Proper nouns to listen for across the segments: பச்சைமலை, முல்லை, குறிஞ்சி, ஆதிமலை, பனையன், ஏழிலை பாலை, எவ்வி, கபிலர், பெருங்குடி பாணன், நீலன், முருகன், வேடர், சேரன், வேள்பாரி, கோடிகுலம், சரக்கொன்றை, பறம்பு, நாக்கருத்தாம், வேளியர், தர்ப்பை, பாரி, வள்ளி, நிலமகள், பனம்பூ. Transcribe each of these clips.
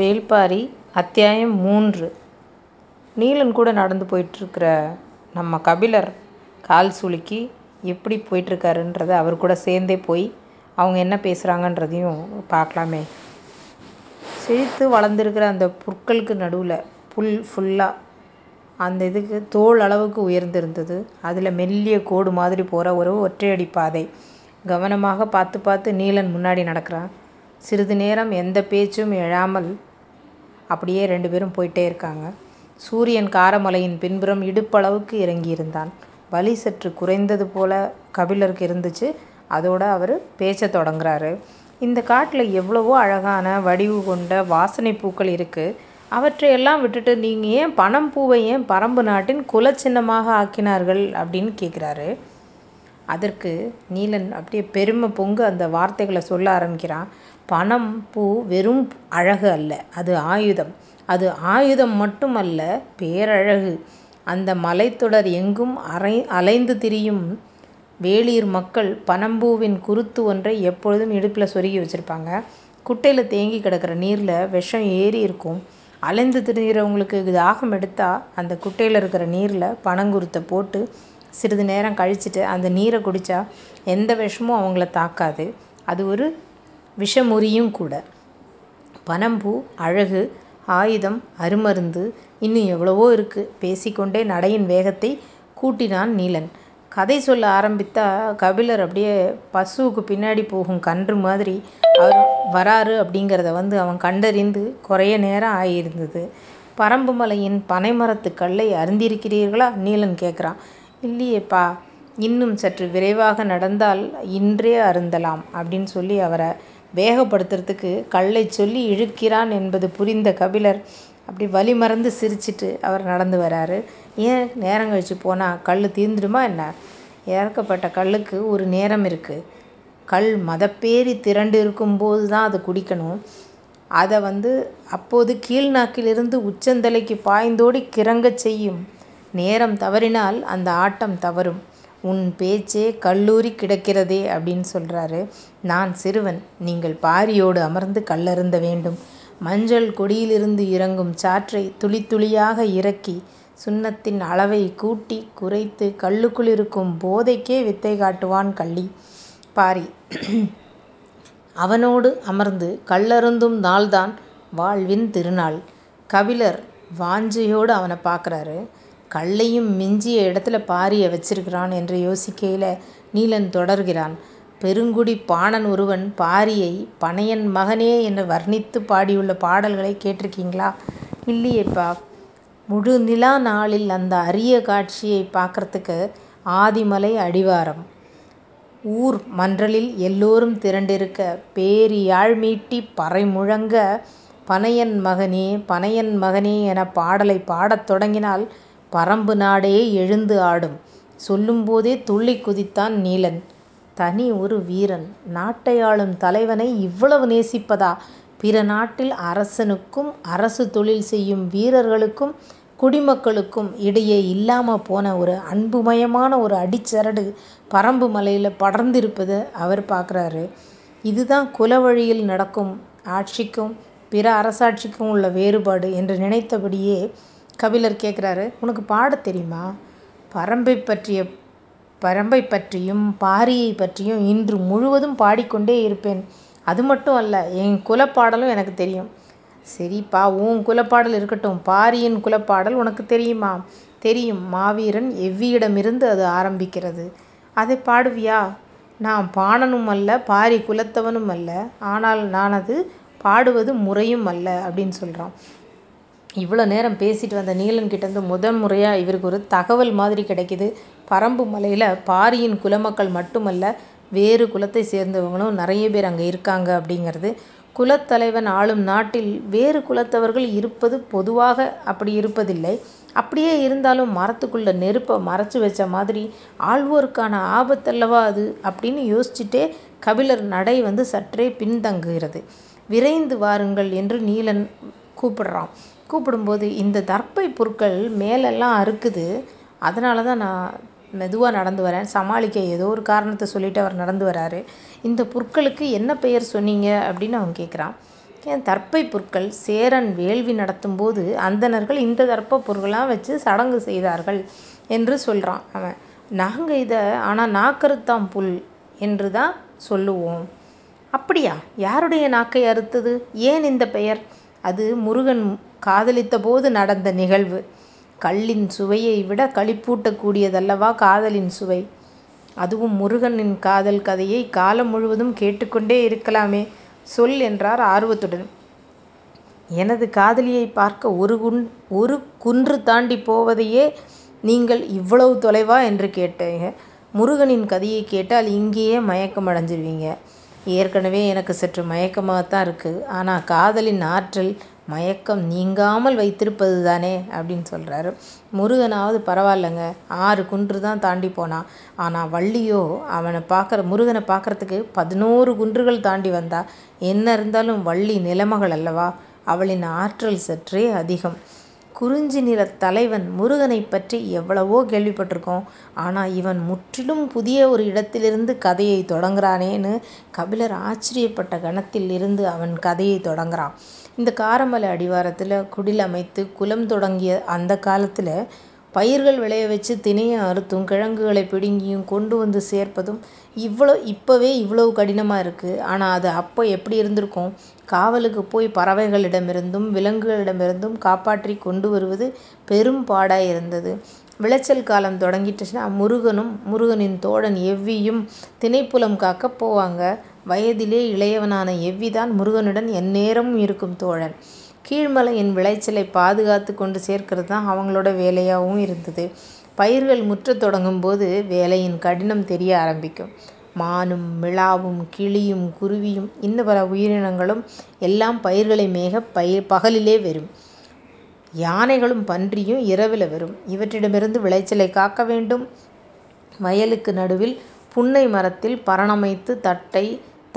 வேள்பாரி அத்தியாயம் 3. நீலன் கூட நடந்து போயிட்டுருக்கிற நம்ம கபிலர் கால் சுலுக்கி எப்படி போயிட்டுருக்காருன்றதை அவர் கூட சேர்ந்தே போய் அவங்க என்ன பேசுகிறாங்கன்றதையும் பார்க்கலாமே. செழித்து வளர்ந்துருக்கிற அந்த புற்களுக்கு நடுவில் புல் ஃபுல்லாக அந்த இதுக்கு தோல் அளவுக்கு உயர்ந்திருந்தது. அதில் மெல்லிய கோடு மாதிரி போகிற ஒரு ஒற்றையடி பாதை. கவனமாக பார்த்து பார்த்து நீலன் முன்னாடி நடக்கிறான். சிறிது நேரம் எந்த பேச்சும் எழாமல் அப்படியே ரெண்டு பேரும் போயிட்டே இருக்காங்க. சூரியன் காரமலையின் பின்புறம் இடுப்பளவுக்கு இறங்கியிருந்தான். வலி சற்று குறைந்தது போல கபிலருக்கு இருந்துச்சு. அதோடு அவர் பேச்ச தொடங்குறாரு. இந்த காட்டில் எவ்வளவோ அழகான வடிவு கொண்ட வாசனை பூக்கள் இருக்குது. அவற்றையெல்லாம் விட்டுட்டு நீங்கள் ஏன் பனம்பூவை ஏன் பறம்பு நாட்டின் குலச்சின்னமாக ஆக்கினார்கள் அப்படின்னு கேட்குறாரு. அதற்கு நீலன் அப்படியே பெருமை பொங்கு அந்த வார்த்தைகளை சொல்ல ஆரம்பிக்கிறான். பனம் பூ வெறும் அழகு அல்ல, அது ஆயுதம். அது ஆயுதம் மட்டுமல்ல, பேரழகு. அந்த மலைத்தொடர் எங்கும் அலைந்து திரியும் வேளியர் மக்கள் பனம்பூவின் குருத்து ஒன்றை எப்பொழுதும் இடுப்பில் சொருகி வச்சுருப்பாங்க. குட்டையில் தேங்கி கிடக்கிற நீரில் விஷம் ஏறி இருக்கும். அலைந்து திரிகிறவங்களுக்கு தாகம் எடுத்தால் அந்த குட்டையில் இருக்கிற நீரில் பனங்குருத்தை போட்டு சிறிது நேரம் கழிச்சிட்டு அந்த நீரை குடித்தா எந்த விஷமும் அவங்கள தாக்காது. அது ஒரு விஷமுறியும் கூட. பனம்பூ அழகு, ஆயுதம், அருமருந்து, இன்னும் எவ்வளவோ இருக்குது. பேசிக்கொண்டே நடையின் வேகத்தை கூட்டினான் நீலன். கதை சொல்ல ஆரம்பித்தா கபிலர் அப்படியே பசுவுக்கு பின்னாடி போகும் கன்று மாதிரி அவர் வராரு அப்படிங்கிறத அவன் கண்டறிந்து குறைய நேரம் ஆகியிருந்தது. பறம்பு மலையின் பனைமரத்து கல்லை அருந்திருக்கிறீர்களா நீலன் கேட்குறான். இல்லையேப்பா, இன்னும் சற்று விரைவாக நடந்தால் இன்றே அருந்தலாம் அப்படின்னு சொல்லி அவரை வேகப்படுத்துறதுக்கு கல்லை சொல்லி இழுக்கிறான் என்பது புரிந்த கபிலர் அப்படி வலி மறந்து சிரிச்சிட்டு அவர் நடந்து வராரு. ஏன் நேரம் கழிச்சு போனால் கல் தீர்ந்துடுமா என்ன? இறக்கப்பட்ட கல்லுக்கு ஒரு நேரம் இருக்குது. கல் மதப்பேறி திரண்டு இருக்கும்போது தான் அதை குடிக்கணும். அதை அப்போது கீழ்நாக்கிலிருந்து உச்சந்தலைக்கு பாய்ந்தோடி கிறங்க செய்யும். நேரம் தவறினால் அந்த ஆட்டம் தவறும். உன் பேச்சே கல்லூரி கிடக்கிறதே அப்படின்னு சொல்கிறாரு. நான் சிறுவன், நீங்கள் பாரியோடு அமர்ந்து கல்லருந்த வேண்டும். மஞ்சள் கொடியிலிருந்து இறங்கும் சாற்றை துளி துளியாக இறக்கி சுண்ணத்தின் அளவை கூட்டி குறைத்து கல்லுக்குள் இருக்கும் போதைக்கே வித்தை காட்டுவான் கள்ளி பாரி. அவனோடு அமர்ந்து கல்லருந்தும் நாள்தான் வாழ்வின் திருநாள். கபிலர் வாஞ்சையோடு அவனை பார்க்குறாரு. கல்லையும் மிஞ்சிய இடத்துல பாரிய வச்சிருக்கிறான் என்று யோசிக்கையில் நீலன் தொடர்கிறான். பெருங்குடி பாணன் ஒருவன் பாரியை பனையன் மகனே என்று வர்ணித்து பாடியுள்ள பாடல்களை கேட்டிருக்கீங்களா? இல்லையேப்பா. முழு நிலா நாளில் அந்த அரிய காட்சியை பார்க்குறதுக்கு ஆதிமலை அடிவாரம் ஊர் மன்றலில் எல்லோரும் திரண்டிருக்க பேரியாழ் மீட்டி பறை முழங்க பனையன் மகனே பனையன் மகனே என பாடலை பாடத் தொடங்கினால் பறம்பு நாடே எழுந்து ஆடும். சொல்லும்போதே துள்ளி குதித்தான் நீலன். தனி ஒரு வீரன், நாட்டையாளும் தலைவனை இவ்வளவு நேசிப்பதா? பிற நாட்டில் அரசனுக்கும் அரசு தொழில் செய்யும் வீரர்களுக்கும் குடிமக்களுக்கும் இடையே இல்லாமல் போன ஒரு அன்புமயமான ஒரு அடிச்சரடு பறம்பு மலையில் படர்ந்திருப்பதை அவர் பார்க்குறாரு. இதுதான் குலவழியில் நடக்கும் ஆட்சிக்கும் பிற அரசாட்சிக்கும் உள்ள வேறுபாடு என்று நினைத்தபடியே கபிலர் கேட்குறாரு, உனக்கு பாட தெரியுமா? பறம்பை பற்றியும் பாரியை பற்றியும் இன்று முழுவதும் பாடிக்கொண்டே இருப்பேன். அது மட்டும் அல்ல, என் குலப்பாடலும் எனக்கு தெரியும். சரிப்பா, உன் குலப்பாடல் இருக்கட்டும், பாரியின் குலப்பாடல் உனக்கு தெரியுமா? தெரியும். மாவீரன் எவ்வியிடமிருந்து அது ஆரம்பிக்கிறது. அதை பாடுவியா? நான் பாணனும் அல்ல, பாரி குலத்தவனும் அல்ல, ஆனால் நான் அது பாடுவது முறையும் அல்ல அப்படின்னு சொல்கிறான். இவ்வளோ நேரம் பேசிட்டு வந்த நீலன்கிட்டேருந்து முதன் முறையாக இவருக்கு ஒரு தகவல் மாதிரி கிடைக்கிது. பறம்பு மலையில் பாரியின் குலமக்கள் மட்டுமல்ல, வேறு குலத்தை சேர்ந்தவங்களும் நிறைய பேர் அங்கே இருக்காங்க அப்படிங்கிறது. குலத்தலைவன் ஆளும் நாட்டில் வேறு குலத்தவர்கள் இருப்பது பொதுவாக அப்படி இருப்பதில்லை. அப்படியே இருந்தாலும் மரத்துக்குள்ள நெருப்பை மறைச்சி வச்ச மாதிரி ஆழ்வோருக்கான ஆபத்தல்லவா அது அப்படின்னு யோசிச்சுட்டே கபிலர் நடை சற்றே பின்தங்குகிறது. விரைந்து வாருங்கள் என்று நீலன் கூப்பிடும்போது இந்த தர்ப்பை பொருட்கள் மேலெல்லாம் அறுக்குது, அதனால தான் நான் மெதுவாக நடந்து வரேன். சமாளிக்க ஏதோ ஒரு காரணத்தை சொல்லிவிட்டு அவர் நடந்து வராரு. இந்த பொருட்களுக்கு என்ன பெயர் சொன்னீங்க அப்படின்னு அவன் கேட்குறான். தர்ப்பை பொருட்கள் சேரன் வேள்வி நடத்தும் போது அந்தணர்கள் இந்த தர்ப்பை பொருட்களாக வச்சு சடங்கு செய்தார்கள் என்று சொல்கிறான் அவன். நாங்கள் இதை ஆனால் நாக்கருத்தாம் புல் என்று தான் சொல்லுவோம். அப்படியா? யாருடைய நாக்கை அறுத்தது? ஏன் இந்த பெயர்? அது முருகன் காதலித்த போது நடந்த நிகழ்வு. கல்லின் சுவையை விட களிப்பூட்டக்கூடியதல்லவா காதலின் சுவை. அதுவும் முருகனின் காதல் கதையை காலம் முழுவதும் கேட்டுக்கொண்டே இருக்கலாமே. சொல் என்றார் ஆர்வத்துடன். எனது காதலியை பார்க்க ஒரு குன்று தாண்டி போவதையே நீங்கள் இவ்வளவு தொலைவா என்று கேட்டீங்க. முருகனின் கதையை கேட்டால் இங்கேயே மயக்கம் அடைஞ்சிருவீங்க. ஏற்கனவே எனக்கு சற்று மயக்கமாக தான் இருக்குது. ஆனால் காதலின் ஆற்றல் மயக்கம் நீங்காமல் வைத்திருப்பது தானே அப்படின்னு சொல்கிறாரு. முருகனாவது பரவாயில்லைங்க, 6 குன்று தான் தாண்டி போனான். ஆனால் வள்ளியோ முருகனை பார்க்குறதுக்கு 11 குன்றுகள் தாண்டி வந்தா. என்ன இருந்தாலும் வள்ளி நிலமகள் அல்லவா, அவளின் ஆற்றல் சற்றே அதிகம். குறிஞ்சி நிற தலைவன் முருகனை பற்றி எவ்வளவோ கேள்விப்பட்டிருக்கோம். ஆனால் இவன் முற்றிலும் புதிய ஒரு இடத்திலிருந்து கதையை தொடங்குறானேன்னு கபிலர் ஆச்சரியப்பட்ட கணத்தில் இருந்து அவன் கதையை தொடங்குறான். இந்த காரமலை அடிவாரத்தில் குடில் அமைத்து குலம் தொடங்கிய அந்த காலத்தில் பயிர்கள் விளைய வச்சு திணையை அறுத்தும் கிழங்குகளை பிடுங்கியும் கொண்டு வந்து சேர்ப்பதும் இப்போவே இவ்வளவு கடினமாக இருக்குது. ஆனால் அது அப்போ எப்படி இருந்திருக்கும்? காவலுக்கு போய் பறவைகளிடமிருந்தும் விலங்குகளிடமிருந்தும் காப்பாற்றி கொண்டு வருவது பெரும் பாடாக இருந்தது. விளைச்சல் காலம் தொடங்கிட்டுச்சுன்னா முருகனின் தோழன் எவ்வியும் திணைப்புலம் காக்க போவாங்க. வயதிலே இளையவனான எவ்வி தான் முருகனுடன் எந்நேரமும் இருக்கும் தோழன். கீழ்மலையின் விளைச்சலை பாதுகாத்து கொண்டு சேர்க்கிறது தான் அவங்களோட வேலையாகவும் இருந்தது. பயிர்கள் முற்றத் தொடங்கும் போது வேலையின் கடினம் தெரிய ஆரம்பிக்கும். மானும் மிளாவும் கிளியும் குருவியும் இன்னும் பல உயிரினங்களும் எல்லாம் பயிர்களை மேக பகலிலே வரும். யானைகளும் பன்றியும் இரவில் வரும். இவற்றிடமிருந்து விளைச்சலை காக்க வேண்டும். வயலுக்கு நடுவில் புன்னை மரத்தில் பரணமைத்து தட்டை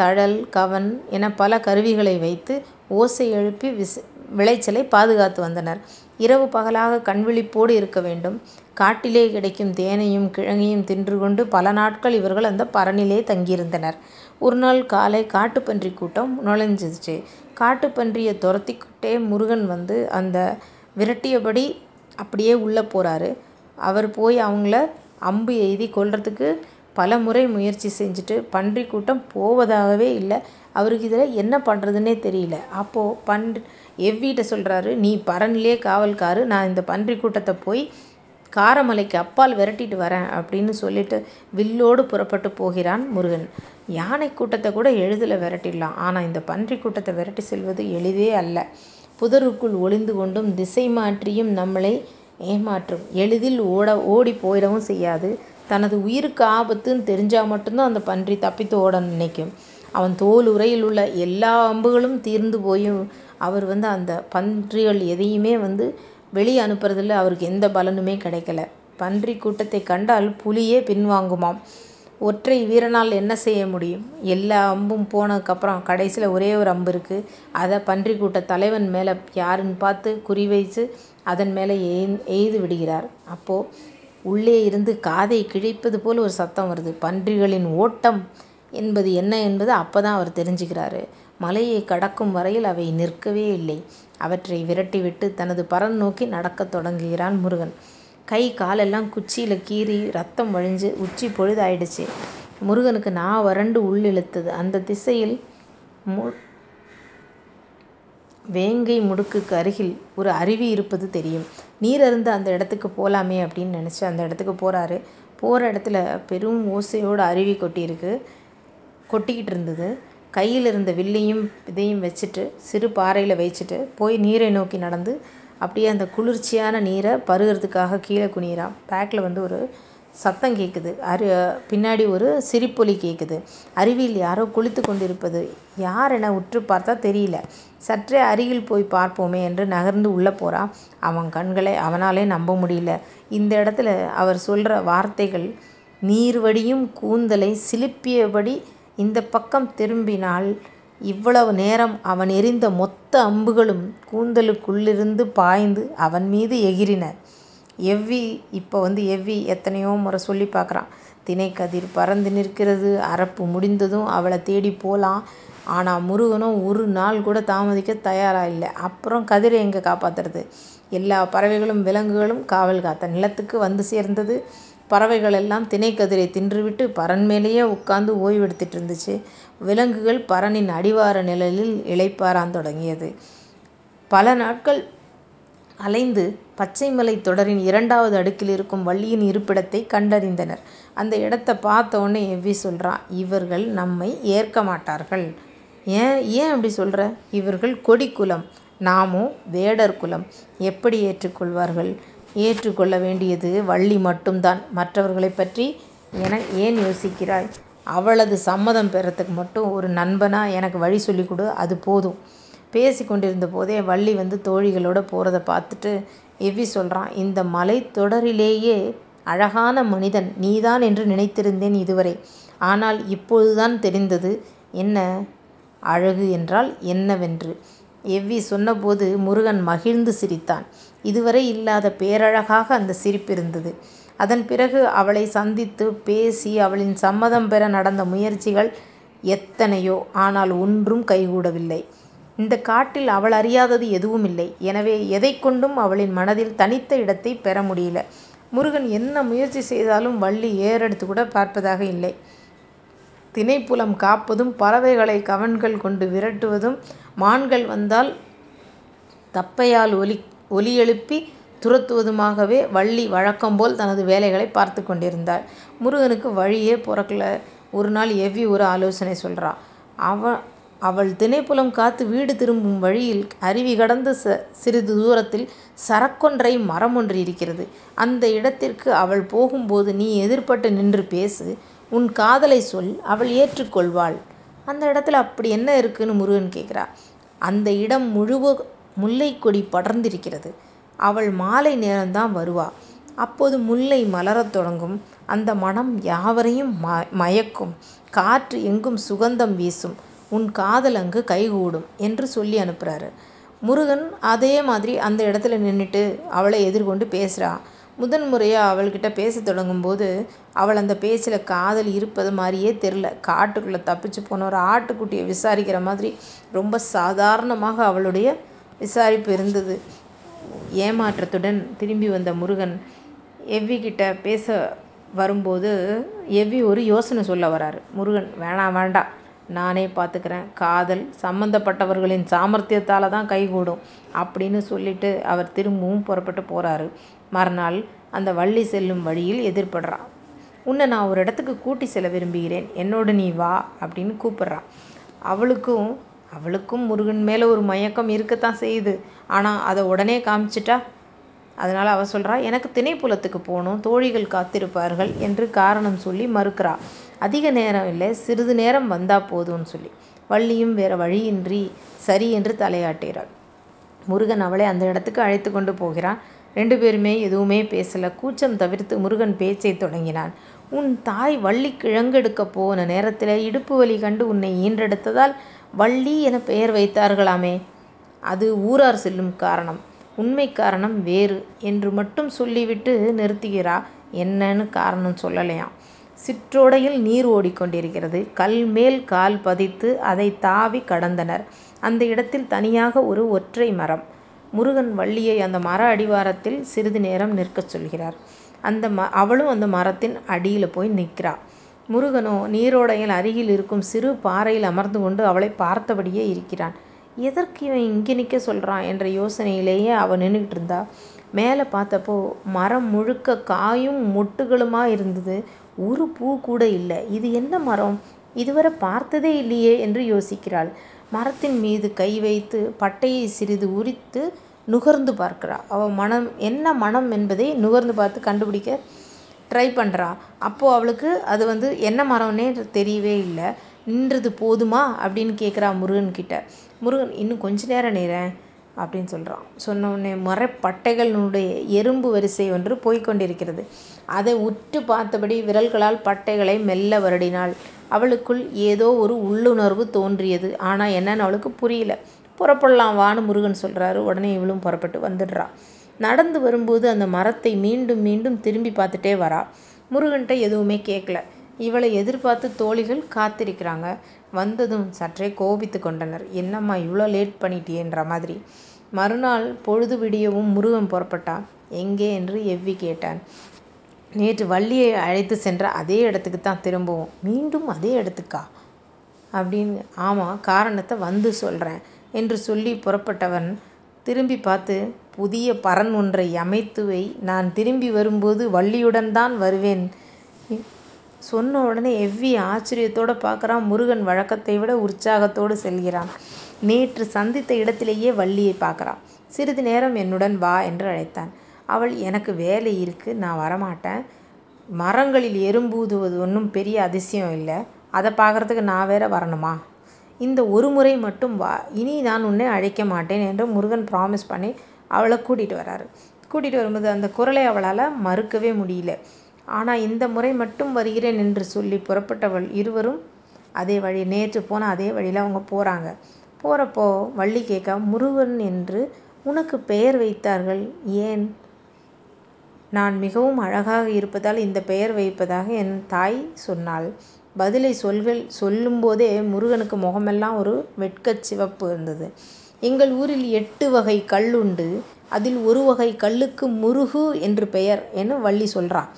தழல் கவன் என பல கருவிகளை வைத்து ஓசை எழுப்பி விளைச்சலை பாதுகாத்து வந்தனர். இரவு பகலாக கண்விழிப்போடு இருக்க வேண்டும். காட்டிலே கிடைக்கும் தேனையும் கிழங்கையும் தின்று கொண்டு பல நாட்கள் இவர்கள் அந்த பரணிலே தங்கியிருந்தனர். ஒரு நாள் காலை காட்டுப்பன்றி கூட்டம் நுழைஞ்சிச்சு. காட்டுப்பன்றியை துரத்திக்கிட்டே முருகன் வந்து அந்த விரட்டியபடி அப்படியே உள்ளே போகிறாரு. அவர் போய் அவங்கள அம்பு எய்தி கொள்றதுக்கு பல முறை முயற்சி செஞ்சுட்டு பன்றி கூட்டம் போவதாகவே இல்லை. அவருக்கு இதில் என்ன பண்ணுறதுன்னே தெரியல. அப்போது எவ்விட்ட சொல்கிறாரு, நீ பரனிலே காவல்காரு, நான் இந்த பன்றி கூட்டத்தை போய் காரமலைக்கு அப்பால் விரட்டிட்டு வரேன் அப்படின்னு சொல்லிட்டு வில்லோடு புறப்பட்டு போகிறான் முருகன். யானை கூட்டத்தை கூட எளிதில் விரட்டிடலாம். ஆனால் இந்த பன்றி கூட்டத்தை விரட்டி செல்வது எளிதே அல்ல. புதருக்குள் ஒளிந்து கொண்டும் திசை மாற்றியும் நம்மளை ஏமாற்றும். எளிதில் ஓடி போயிடவும் செய்யாது. தனது உயிருக்கு ஆபத்துன்னு தெரிஞ்சால் மட்டும்தான் அந்த பன்றி தப்பித்து ஓட நினைக்கும். அவன் தோல் உரையில் உள்ள எல்லா அம்புகளும் தீர்ந்து போயும் அவர் அந்த பன்றிகள் எதையுமே வெளியே அனுப்புறதில்ல. அவருக்கு எந்த பலனுமே கிடைக்கல. பன்றி கூட்டத்தை கண்டால் புலியே பின்வாங்குமாம். ஒற்றை வீரனால் என்ன செய்ய முடியும்? எல்லா அம்பும் போனதுக்கப்புறம் கடைசியில் ஒரே ஒரு அம்பு இருக்குது. அதை பன்றி கூட்ட தலைவன் மேலே யாருன்னு பார்த்து குறி வைத்து அதன் மேலே எய்து விடுகிறார். அப்போது உள்ளே இருந்து காதை கிழிப்பது போல் ஒரு சத்தம் வருது. பன்றிகளின் ஓட்டம் என்பது என்ன என்பது அப்போ தான் அவர் தெரிஞ்சுக்கிறாரு. மலையை கடக்கும் வரையில் அவை நிற்கவே இல்லை. அவற்றை விரட்டிவிட்டு தனது பரன் நோக்கி நடக்கத் தொடங்குகிறான் முருகன். கை காலெல்லாம் குச்சியில் கீறி ரத்தம் வழிஞ்சு உச்சி பொழுது ஆயிடுச்சு. முருகனுக்கு நான் வறண்டு உள்ளிழுத்தது. அந்த திசையில் வேங்கை முடுக்குக்கு அருகில் ஒரு அருவி இருப்பது தெரியும். நீர் அருந்து அந்த இடத்துக்கு போகலாமே அப்படின்னு நினச்சி அந்த இடத்துக்கு போகிறாரு. போகிற இடத்துல பெரும் ஓசையோடு அருவி கொட்டிக்கிட்டு இருந்தது. கையில் இருந்த வில்லையும் இதையும் வச்சுட்டு சிறு பாறையில் வச்சுட்டு போய் நீரை நோக்கி நடந்து அப்படியே அந்த குளிர்ச்சியான நீரை பருகிறதுக்காக கீழே குனிகிறான். பேக்கில் ஒரு சத்தம் கேட்குது. பின்னாடி ஒரு சிரிப்பொலி கேட்குது. அருவியில் யாரோ குளித்து கொண்டிருப்பது. யார் என உற்று பார்த்தா தெரியல. சற்றே அருகில் போய் பார்ப்போமே என்று நகர்ந்து உள்ளே போகிறான். அவன் கண்களை அவனாலே நம்ப முடியல. இந்த இடத்துல அவர் சொல்கிற வார்த்தைகள், நீர்வடியும் கூந்தலை சிலிப்பியபடி இந்த பக்கம் திரும்பினால் இவ்வளவு நேரம் அவன் எறிந்த மொத்த அம்புகளும் கூந்தலுக்குள்ளிருந்து பாய்ந்து அவன் மீது எகிறின. எவ்வி எத்தனையோ முறை சொல்லி பார்க்குறான், தினைக்கதிர் பறந்து நிற்கிறது. அரப்பு முடிந்ததும் அவளை தேடி போகலாம். ஆனால் முருகனும் ஒரு நாள் கூட தாமதிக்க தயாராக இல்லை. அப்புறம் கதிரை எங்கே காப்பாற்றுறது? எல்லா பறவைகளும் விலங்குகளும் காவல் காத்த நிலத்துக்கு வந்து சேர்ந்தது. பறவைகள் எல்லாம் தினைக்கதிரை தின்றுவிட்டு பறன் மேலேயே உட்கார்ந்து ஓய்வெடுத்துட்டு இருந்துச்சு. விலங்குகள் பறனின் அடிவார நிழலில் இளைப்பாரான் தொடங்கியது. பல நாட்கள் அலைந்து பச்சைமலை தொடரின் 2வது அடுக்கில் இருக்கும் வள்ளியின் இருப்பிடத்தை கண்டறிந்தனர். அந்த இடத்தை பார்த்தோன்னே எவ்வி சொல்கிறான், இவர்கள் நம்மை ஏற்க மாட்டார்கள். ஏன் அப்படி சொல்கிற? இவர்கள் கோடிகுலம், நாமும் வேடர் குலம். எப்படி ஏற்றுக்கொள்வார்கள்? ஏற்றுக்கொள்ள வேண்டியது வள்ளி மட்டும்தான். மற்றவர்களை பற்றி ஏன் யோசிக்கிறாய்? அவளது சம்மதம் பெறத்துக்கு மட்டும் ஒரு நண்பனாக எனக்கு வழி சொல்லிக் கொடு, அது போதும். பேசி கொண்டிருந்த போதே வள்ளி வந்து தோழிகளோடு போகிறத பார்த்துட்டு எவ்வி சொல்கிறான், இந்த மலை தொடரிலேயே அழகான மனிதன் நீதான் என்று நினைத்திருந்தேன் இதுவரை. ஆனால் இப்பொழுதுதான் தெரிந்தது என்ன அழகு என்றால் என்னவென்று. எவ்வி சொன்னபோது முருகன் மகிழ்ந்து சிரித்தான். இதுவரை இல்லாத பேரழகாக அந்த சிரிப்பு இருந்தது. அதன் பிறகு அவளை சந்தித்து பேசி அவளின் சம்மதம் பெற நடந்த முயற்சிகள் எத்தனையோ, ஆனால் ஒன்றும் கைகூடவில்லை. இந்த காட்டில் அவள் அறியாதது எதுவும் இல்லை. எனவே எதை கொண்டும் அவளின் மனதில் தனித்த இடத்தை பெற முடியல. முருகன் என்ன முயற்சி செய்தாலும் வள்ளி ஏறெடுத்து கூட பார்ப்பதாக இல்லை. தினைப்புலம் காப்பதும் பறவைகளை கவன்கள் கொண்டு விரட்டுவதும் மான்கள் வந்தால் தப்பையால் ஒலி எழுப்பி துரத்துவதுமாகவே வள்ளி வழக்கம்போல் தனது வேலைகளை பார்த்து கொண்டிருந்தாள். முருகனுக்கு வழியே பிறக்கல. ஒரு நாள் எவ்வி ஒரு ஆலோசனை சொல்கிறா. அவள் தினைப்புலம் காத்து வீடு திரும்பும் வழியில் அருவி கடந்து சிறிது தூரத்தில் சரக்கொன்றை மரம் ஒன்று இருக்கிறது. அந்த இடத்திற்கு அவள் போகும்போது நீ எதிர்பட்டு நின்று பேசு, உன் காதலை சொல், அவள் ஏற்றுக்கொள்வாள். அந்த இடத்துல அப்படி என்ன இருக்குன்னு முருகன் கேட்குறா. அந்த இடம் முழுவதும் முல்லை கொடி படர்ந்திருக்கிறது. அவள் மாலை நேரம்தான் வருவா. அப்போது முல்லை மலரத் தொடங்கும். அந்த மனம் யாவரையும் மயக்கும். காற்று எங்கும் சுகந்தம் வீசும். உன் காதல் அங்கு கைகூடும் என்று சொல்லி அனுப்புகிறாரு. முருகன் அதே மாதிரி அந்த இடத்துல நின்றுட்டு அவளை எதிர்கொண்டு பேசுகிறா. முதன்முறையாக அவள்கிட்ட பேச தொடங்கும்போது அவள் அந்த பேச்சில் காதல் இருப்பது மாதிரியே தெரில. காட்டுக்குள்ளே தப்பிச்சு போன ஒரு ஆட்டுக்குட்டியை விசாரிக்கிற மாதிரி ரொம்ப சாதாரணமாக அவளுடைய விசாரிப்பு இருந்தது. ஏமாற்றத்துடன் திரும்பி வந்த முருகன் எவ்வி கிட்ட பேச வரும்போது எவ்வி ஒரு யோசனை சொல்ல வராரு. முருகன், வேண்டாம் நானே பார்த்துக்கிறேன், காதல் சம்பந்தப்பட்டவர்களின் சாமர்த்தியத்தால் தான் கைகூடும் அப்படின்னு சொல்லிட்டு அவர் திரும்பவும் புறப்பட்டு போகிறாரு. மறுநாள் அந்த வள்ளி செல்லும் வழியில் எதிர்படுறான். உன்னை நான் ஒரு இடத்துக்கு கூட்டி செல்ல விரும்புகிறேன், என்னோடு நீ வா அப்படின்னு கூப்பிட்றான். அவளுக்கும் முருகன் மேலே ஒரு மயக்கம் இருக்கத்தான் செய்யுது. ஆனால் அதை உடனே காமிச்சிட்டா. அதனால் அவள் சொல்கிறா, எனக்கு தினைப்புலத்துக்கு போகணும், தோழிகள் காத்திருப்பார்கள் என்று காரணம் சொல்லி மறுக்கிறா. அதிக நேரம் இல்லை, சிறிது நேரம் வந்தால் போதும்னு சொல்லி வள்ளியும் வேறு வழியின்றி சரி என்று தலையாட்டுகிறாள். முருகன் அவளை அந்த இடத்துக்கு அழைத்து கொண்டு போகிறான். 2 பேருமே எதுவுமே பேசலை. கூச்சம் தவிர்த்து முருகன் பேச்சை தொடங்கினான். உன் தாய் வள்ளி கிழங்கெடுக்க போன நேரத்தில் இடுப்பு வலி கண்டு உன்னை ஈன்றெடுத்ததால் வள்ளி என பெயர் வைத்தார்களாமே, அது ஊரார் செல்லும் காரணம், உண்மை காரணம் வேறு என்று மட்டும் சொல்லிவிட்டு நிறுத்துகிறா. என்னன்னு காரணம் சொல்லலையாம். சிற்றோடையில் நீர் ஓடிக்கொண்டிருக்கிறது. கல் மேல் கால் பதித்து அதை தாவி கடந்தனர். அந்த இடத்தில் தனியாக ஒரு ஒற்றை மரம். முருகன் வள்ளியை அந்த மர அடிவாரத்தில் சிறிது நேரம் நிற்கச் சொல்கிறார். அவளும் அந்த மரத்தின் அடியில் போய் நிற்கிறாள். முருகனோ நீரோடையில் அருகில் இருக்கும் சிறு பாறையில் அமர்ந்து கொண்டு அவளை பார்த்தபடியே இருக்கிறான். எதற்கு இவன் இங்கே நிற்க சொல்கிறான் என்ற யோசனையிலேயே அவள் நின்றுக்கிட்டு இருந்தா. மேலே பார்த்தப்போ மரம் முழுக்க காயும் மொட்டுகளுமாக இருந்தது. ஒரு பூ கூட இல்லை. இது என்ன மரம்? இதுவரை பார்த்ததே இல்லையே என்று யோசிக்கிறாள். மரத்தின் மீது கை வைத்து பட்டையை சிறிது உரித்து நுகர்ந்து பார்க்கிறாள். அவள் மனம் என்ன மனம் என்பதை நுகர்ந்து பார்த்து கண்டுபிடிக்க ட்ரை பண்ணுறா. அப்போது அவளுக்கு அது என்ன மரம்னே தெரியவே இல்லை. நின்றது போதுமா அப்படின்னு கேட்குறா முருகன்கிட்ட. முருகன், இன்னும் கொஞ்ச நேரம் நேரேன் அப்படின்னு சொல்கிறான். சொன்னோடனே மரப்பட்டைகளினுடைய எறும்பு வரிசை ஒன்று போய்கொண்டிருக்கிறது. அதை உற்று பார்த்தபடி விரல்களால் பட்டைகளை மெல்ல வருடினாள். அவளுக்குள் ஏதோ ஒரு உள்ளுணர்வு தோன்றியது. ஆனால் என்னன்னு அவளுக்கு புரியல. புறப்படலாம் வான்னு முருகன் சொல்கிறாரு. உடனே இவளும் புறப்பட்டு வந்துடுறா. நடந்து வரும்போது அந்த மரத்தை மீண்டும் மீண்டும் திரும்பி பார்த்துட்டே வரா. முருகன்கிட்ட எதுவுமே கேட்கல. இவளை எதிர்பார்த்து தோழிகள் காத்திருக்கிறாங்க. வந்ததும் சற்றே கோபித்து கொண்டனர். என்னம்மா இவ்வளோ லேட் பண்ணிட்டியேன்ற மாதிரி. மறுநாள் பொழுது விடியவும் முருகன் புறப்பட்டான். எங்கே என்று எவ்வி கேட்டான். நேற்று வள்ளியை அழைத்து சென்ற அதே இடத்துக்கு தான் திரும்புவோம். மீண்டும் அதே இடத்துக்கா அப்படின்னு. ஆமாம், காரணத்தை வந்து சொல்கிறேன் என்று சொல்லி புறப்பட்டவன் திரும்பி பார்த்து, புதிய பரன் ஒன்றை அமைத்துவை, நான் திரும்பி வரும்போது வள்ளியுடன் தான் வருவேன். சொன்ன உடனே எவ்வி ஆச்சரியத்தோடு பார்க்குறான். முருகன் வழக்கத்தை விட உற்சாகத்தோடு செல்கிறான். நேற்று சந்தித்த இடத்திலேயே வள்ளியை பார்க்குறான். சிறிது நேரம் என்னுடன் வா என்று அழைத்தான். அவள், எனக்கு வேலை இருக்குது, நான் வரமாட்டேன். மரங்களில் எறும்பூதுவது ஒன்றும் பெரிய அதிசயம் இல்லை, அதை பார்க்குறதுக்கு நான் வேற வரணுமா? இந்த ஒரு முறை மட்டும் வா, இனி நான் உன்னை அழைக்க மாட்டேன் என்று முருகன் ப்ராமிஸ் பண்ணி அவளை கூட்டிகிட்டு வராரு. கூட்டிகிட்டு வரும்போது அந்த குரலை அவளால் மறுக்கவே முடியல. ஆனால் இந்த முறை மட்டும் வருகிறேன் என்று சொல்லி புறப்பட்டவள் இருவரும் அதே வழி, நேற்று போன அதே வழியில் அவங்க போகிறாங்க. போகிறப்போ வள்ளி கேட்க, முருகன் என்று உனக்கு பெயர் வைத்தார்கள் ஏன்? நான் மிகவும் அழகாக இருப்பதால் இந்த பெயர் வைப்பதாக என் தாய் சொன்னாள். பதிலை சொல்லும்போதே முருகனுக்கு முகமெல்லாம் ஒரு வெட்கச் சிவப்பு இருந்தது. எங்கள் ஊரில் 8 வகை கல் உண்டு, அதில் ஒரு வகை கல்லுக்கு முருகு என்று பெயர் என்று வள்ளி சொல்கிறான்.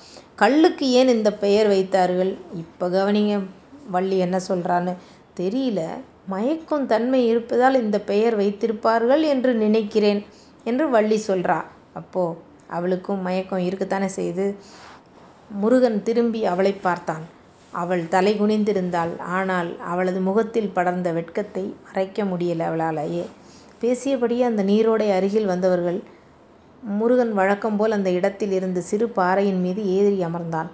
கல்லுக்கு ஏன் இந்த பெயர் வைத்தார்கள்? இப்போ கவனிங்க வள்ளி என்ன சொல்கிறான்னு. தெரியல, மயக்கும் தன்மை இருப்பதால் இந்த பெயர் வைத்திருப்பார்கள் என்று நினைக்கிறேன் என்று வள்ளி சொல்கிறா. அப்போது அவளுக்கும் மயக்கம் இருக்கத்தானே செய்து. முருகன் திரும்பி அவளை பார்த்தான். அவள் தலை குனிந்திருந்தாள். ஆனால் அவளது முகத்தில் படர்ந்த வெட்கத்தை மறைக்க முடியலை அவளாலேயே. பேசியபடியே அந்த நீரோடை அருகில் வந்தவர்கள். முருகன் வழக்கம் போல் அந்த இடத்தில் இருந்து சிறு பாறையின் மீது ஏறி அமர்ந்தான்.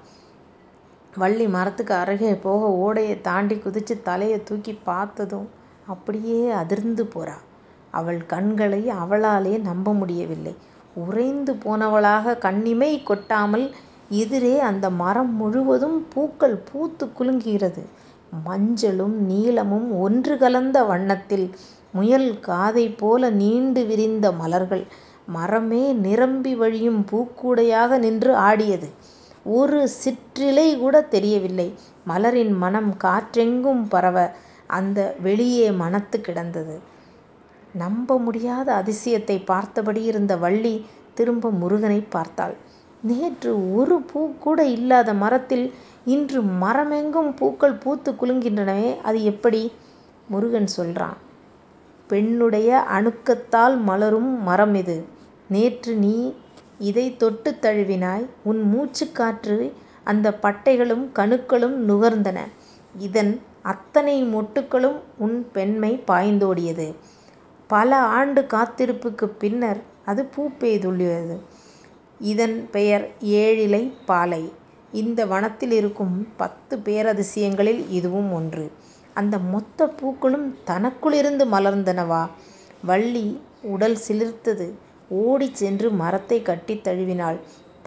வள்ளி மரத்துக்கு அருகே போக ஓடையை தாண்டி குதித்து தலையை தூக்கி பார்த்ததும் அப்படியே அதிர்ந்து போறா. அவள் கண்களை அவளாலே நம்ப முடியவில்லை. உறைந்து போனவளாக கண்ணிமை கொட்டாமல் எதிரே அந்த மரம் முழுவதும் பூக்கள் பூத்து குலுங்குகிறது. மஞ்சளும் நீலமும் ஒன்று கலந்த வண்ணத்தில் முயல் காதை போல நீண்டு விரிந்த மலர்கள் மரமே நிரம்பி வழியும் பூக்கூடையாக நின்று ஆடியது. ஒரு சிற்றிலை கூட தெரியவில்லை. மலரின் மனம் காற்றெங்கும் பரவ அந்த வெளியே மனத்து கிடந்தது. நம்ப முடியாத அதிசயத்தை பார்த்தபடி இருந்த வள்ளி திரும்ப முருகனை பார்த்தாள். நேற்று ஒரு பூ கூட இல்லாத மரத்தில் இன்று மரமெங்கும் பூக்கள் பூத்து குலுங்கின்றனவே, அது எப்படி? முருகன் சொல்றான், பெண்ணுடைய அணுக்கத்தால் மலரும் மரம் இது. நேற்று நீ இதை தொட்டு தழுவினாய். உன் மூச்சுக்காற்று அந்த பட்டைகளும் கணுக்களும் நுகர்ந்தன. இதன் அத்தனை மொட்டுக்களும் உன் பெண்மை பாய்ந்தோடியது. பல ஆண்டு காத்திருப்புக்கு பின்னர் அது பூ பெய்துள்ளது. இதன் பெயர் ஏழிலை பாலை. இந்த வனத்தில் இருக்கும் 10 பேரதிசயங்களில் இதுவும் ஒன்று. அந்த மொத்த பூக்களும் தனக்குள்ளிருந்து மலர்ந்தனவா? வள்ளி உடல் சிலிர்த்தது. ஓடி சென்று மரத்தை கட்டி தழுவினாள்.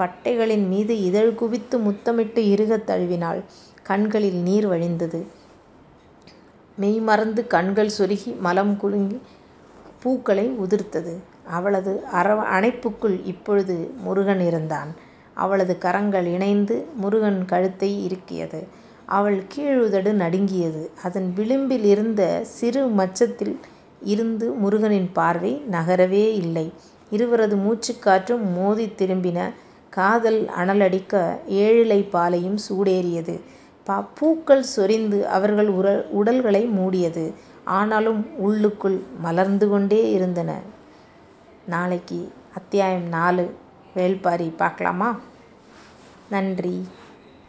பட்டைகளின் மீது இதழ் குவித்து முத்தமிட்டு இறுக தழுவினாள். கண்களில் நீர் வழிந்தது. மெய் மறந்து கண்கள் சொருகி மலம் குலுங்கி பூக்களை உதிர்த்தது. அவளது அணைப்புக்குள் இப்பொழுது முருகன் இருந்தான். அவளது கரங்கள் இணைந்து முருகன் கழுத்தை இறுக்கியது. அவள் கீழுதடு நடுங்கியது. அதன் விளிம்பில் இருந்த சிறு மச்சத்தில் இருந்து முருகனின் பார்வை நகரவே இல்லை. இருவரது மூச்சுக்காற்றும் மோதி திரும்பின. காதல் அனலடிக்க ஏழிலை பாலையும் சூடேறியது. பூக்கள் சொரிந்து அவர்கள் உடல்களை மூடியது. ஆனாலும் உள்ளுக்குள் மலர்ந்து கொண்டே இருந்தன. நாளைக்கு அத்தியாயம் 4 வேள்பாரி பார்க்கலாமா? நன்றி.